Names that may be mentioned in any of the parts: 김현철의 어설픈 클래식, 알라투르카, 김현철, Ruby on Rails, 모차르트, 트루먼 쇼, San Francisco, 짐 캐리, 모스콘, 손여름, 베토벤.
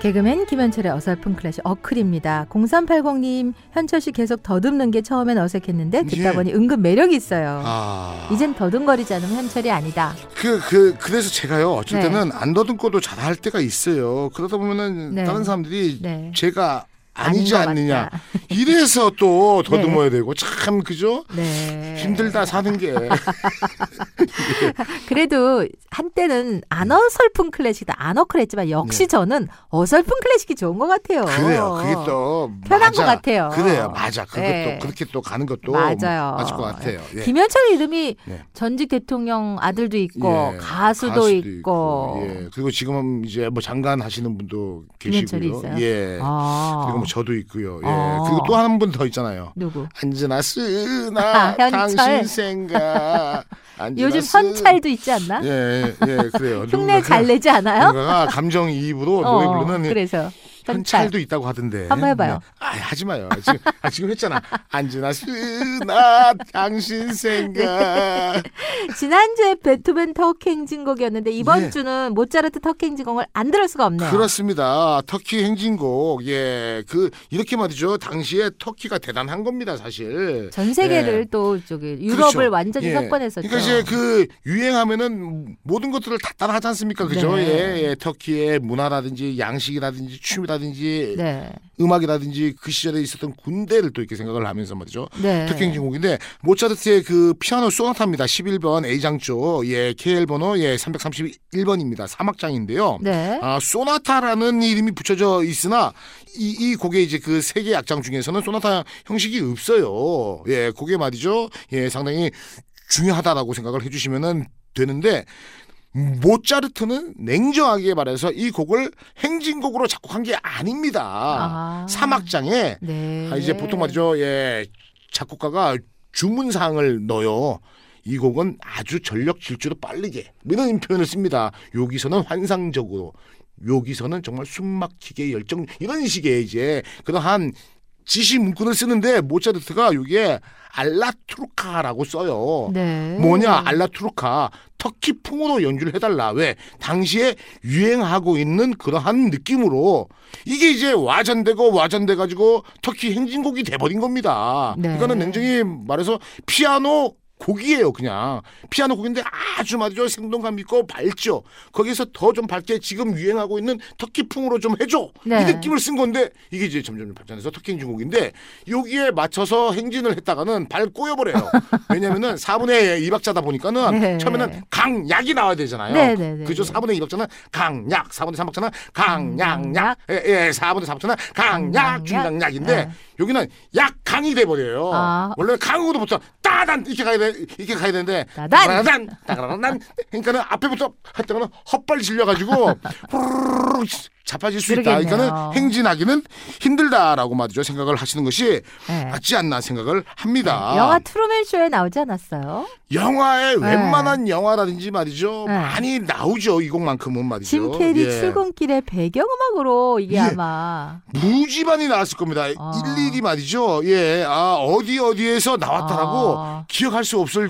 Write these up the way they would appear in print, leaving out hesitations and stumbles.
개그맨 김현철의 어설픈 클래식 어클입니다. 0380님, 현철씨 계속 더듬는 게 처음엔 어색했는데 듣다 보니 은근 매력이 있어요. 이젠 더듬거리지 않으면 현철이 아니다. 그래서 제가요 어쩔 때는 안 더듬고도 잘할 때가 있어요. 그러다 보면은 다른 사람들이 제가 아니지 않느냐 맞다. 이래서 또 더듬어야 되고 참 그죠? 힘들다 사는 게. 예. 그래도 한때는 안 어설픈 클래식이다 안 어클했지만 역시 저는 어설픈 클래식이 좋은 것 같아요. 그래요. 그게 또 편한 것 같아요. 그래요. 맞아. 그것도 그렇게 또 가는 것도 맞아요. 맞을 것 같아요. 예. 김현철 이름이 전직 대통령 아들도 있고 가수도 있고. 예. 그리고 지금은 이제 뭐 장관 하시는 분도 계시고요. 있어요? 예. 그리고 뭐 저도 있고요. 예. 그리고 또 한 분 더 있잖아요. 누구? 안지나 쓰나 당신 생각. 요즘 현찰도 있지 않나? 예, 예, 그래요. 흉내 잘 내지 않아요? 누가 감정이입으로 노래 부르는 그래서 현찰도 있다고 하던데. 한번 해봐요. 하지 마요. 지금 했잖아. 안지나 쓰나 당신 생각. 지난주에 베토벤 터키 행진곡이었는데 이번 주는 모차르트 터키 행진곡을 안 들을 수가 없네요. 그렇습니다. 터키 행진곡. 예, 이렇게 말이죠. 당시에 터키가 대단한 겁니다, 사실. 전 세계를 또 유럽을 완전히 석권했었죠. 그러니까 이제 유행하면은 모든 것들을 다 따라하지 않습니까, 그죠? 예, 터키의 문화라든지 양식이라든지 춤이라든지. 음악이라든지 그 시절에 있었던 군대를 또 이렇게 생각을 하면서 말이죠. 특히 행진곡인데 모차르트의 그 피아노 소나타입니다. 11번 A장조 KL 번호 331번입니다. 3악장인데요. 아, 소나타라는 이름이 붙여져 있으나 이 곡의 이제 그 세 개 악장 중에서는 소나타 형식이 없어요. 예, 그게 말이죠. 예, 상당히 중요하다라고 생각을 해주시면은 되는데. 모차르트는 냉정하게 말해서 이 곡을 행진곡으로 작곡한 게 아닙니다. 3악장에 이제 보통 말이죠. 예, 작곡가가 주문사항을 넣어요. 이 곡은 아주 전력 질주로 빠르게 이런 표현을 씁니다. 여기서는 환상적으로, 여기서는 정말 숨막히게 열정 이런 식의 이제 그러한 지시 문구를 쓰는데 모차르트가 여기에 알라투르카라고 써요. 뭐냐 알라투르카. 터키풍으로 연주를 해달라. 왜? 당시에 유행하고 있는 그러한 느낌으로 이게 이제 와전돼가지고 터키 행진곡이 돼버린 겁니다. 이거는 냉정히 말해서 피아노 곡이에요. 그냥 피아노 곡인데 아주 말이죠. 생동감 있고 밝죠. 거기서 더 좀 밝게 지금 유행하고 있는 터키풍으로 좀 해줘. 이 느낌을 쓴 건데 이게 이제 점점 발전해서 터키 행진곡인데 여기에 맞춰서 행진을 했다가는 발 꼬여버려요. 왜냐면은 4분의 2박자다 보니까는 처음에는 강약이 나와야 되잖아요. 그죠? 4분의 2박자는 강약, 4분의 3박자는 강약약, 4분의 3박자는 강약, 중강약인데 여기는 약강이 돼버려요. 원래 강으로 보통 따단 이렇게 가야 돼. 이렇게 가야 되는데 따가라란 그러니까는 앞에부터 했다가는 헛발 질려가지고 자빠질 수 있다. 그러니까는 행진하기는 힘들다라고 말이죠. 생각을 하시는 것이 맞지 않나 생각을 합니다. 영화 트루먼 쇼에 나오지 않았어요? 영화에 웬만한 영화라든지 말이죠. 많이 나오죠. 이 곡만큼은 말이죠. 짐 캐리 출근길의 배경음악으로 이게 아마 무지 많이 나왔을 겁니다. 일일이 말이죠. 예, 어디에서 나왔다라고 기억할 수 없을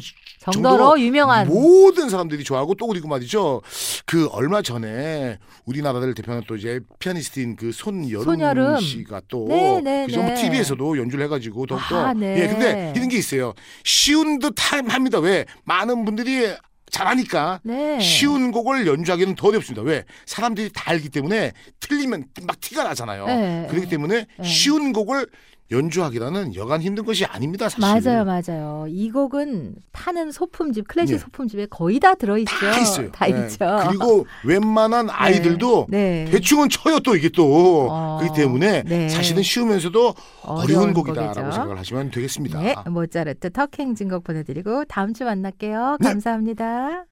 정도로 유명한 모든 사람들이 좋아하고 또 그리고 말이죠. 그 얼마 전에 우리나라를 대표하는 또 이제 피아니스트인 그 손여름 씨가 또 그죠? 뭐 TV에서도 연주를 해가지고 더욱더 예 근데 이런 게 있어요. 쉬운 듯 합니다. 왜 많은 분들이 잘하니까 쉬운 곡을 연주하기는 더 어렵습니다. 왜? 사람들이 다 알기 때문에 틀리면 막 티가 나잖아요. 그렇기 때문에 쉬운 곡을 연주하기라는 여간 힘든 것이 아닙니다. 사실. 맞아요. 이 곡은 파는 소품집, 클래식 소품집에 거의 다 들어있죠. 다 있죠. 그리고 웬만한 아이들도 대충은 쳐요. 또 이게 또. 그렇기 때문에 사실은 쉬우면서도 어려운 곡이다라고 생각을 하시면 되겠습니다. 모차르트 터키 행진곡 보내드리고 다음 주 만날게요. 감사합니다.